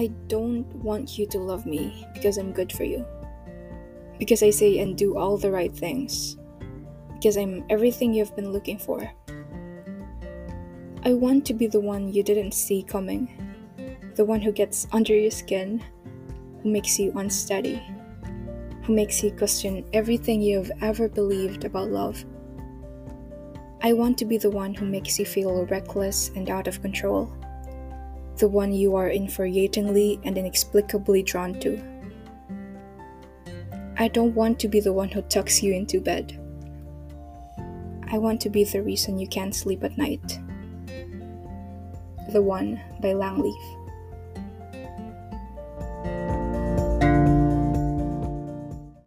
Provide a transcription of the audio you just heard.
I don't want you to love me because I'm good for you. Because I say and do all the right things. Because I'm everything you've been looking for. I want to be the one you didn't see coming. The one who gets under your skin, who makes you unsteady, who makes you question everything you've ever believed about love. I want to be the one who makes you feel reckless and out of control. The one you are infuriatingly and inexplicably drawn to. I don't want to be the one who tucks you into bed. I want to be the reason you can't sleep at night. The One by Lang Leav.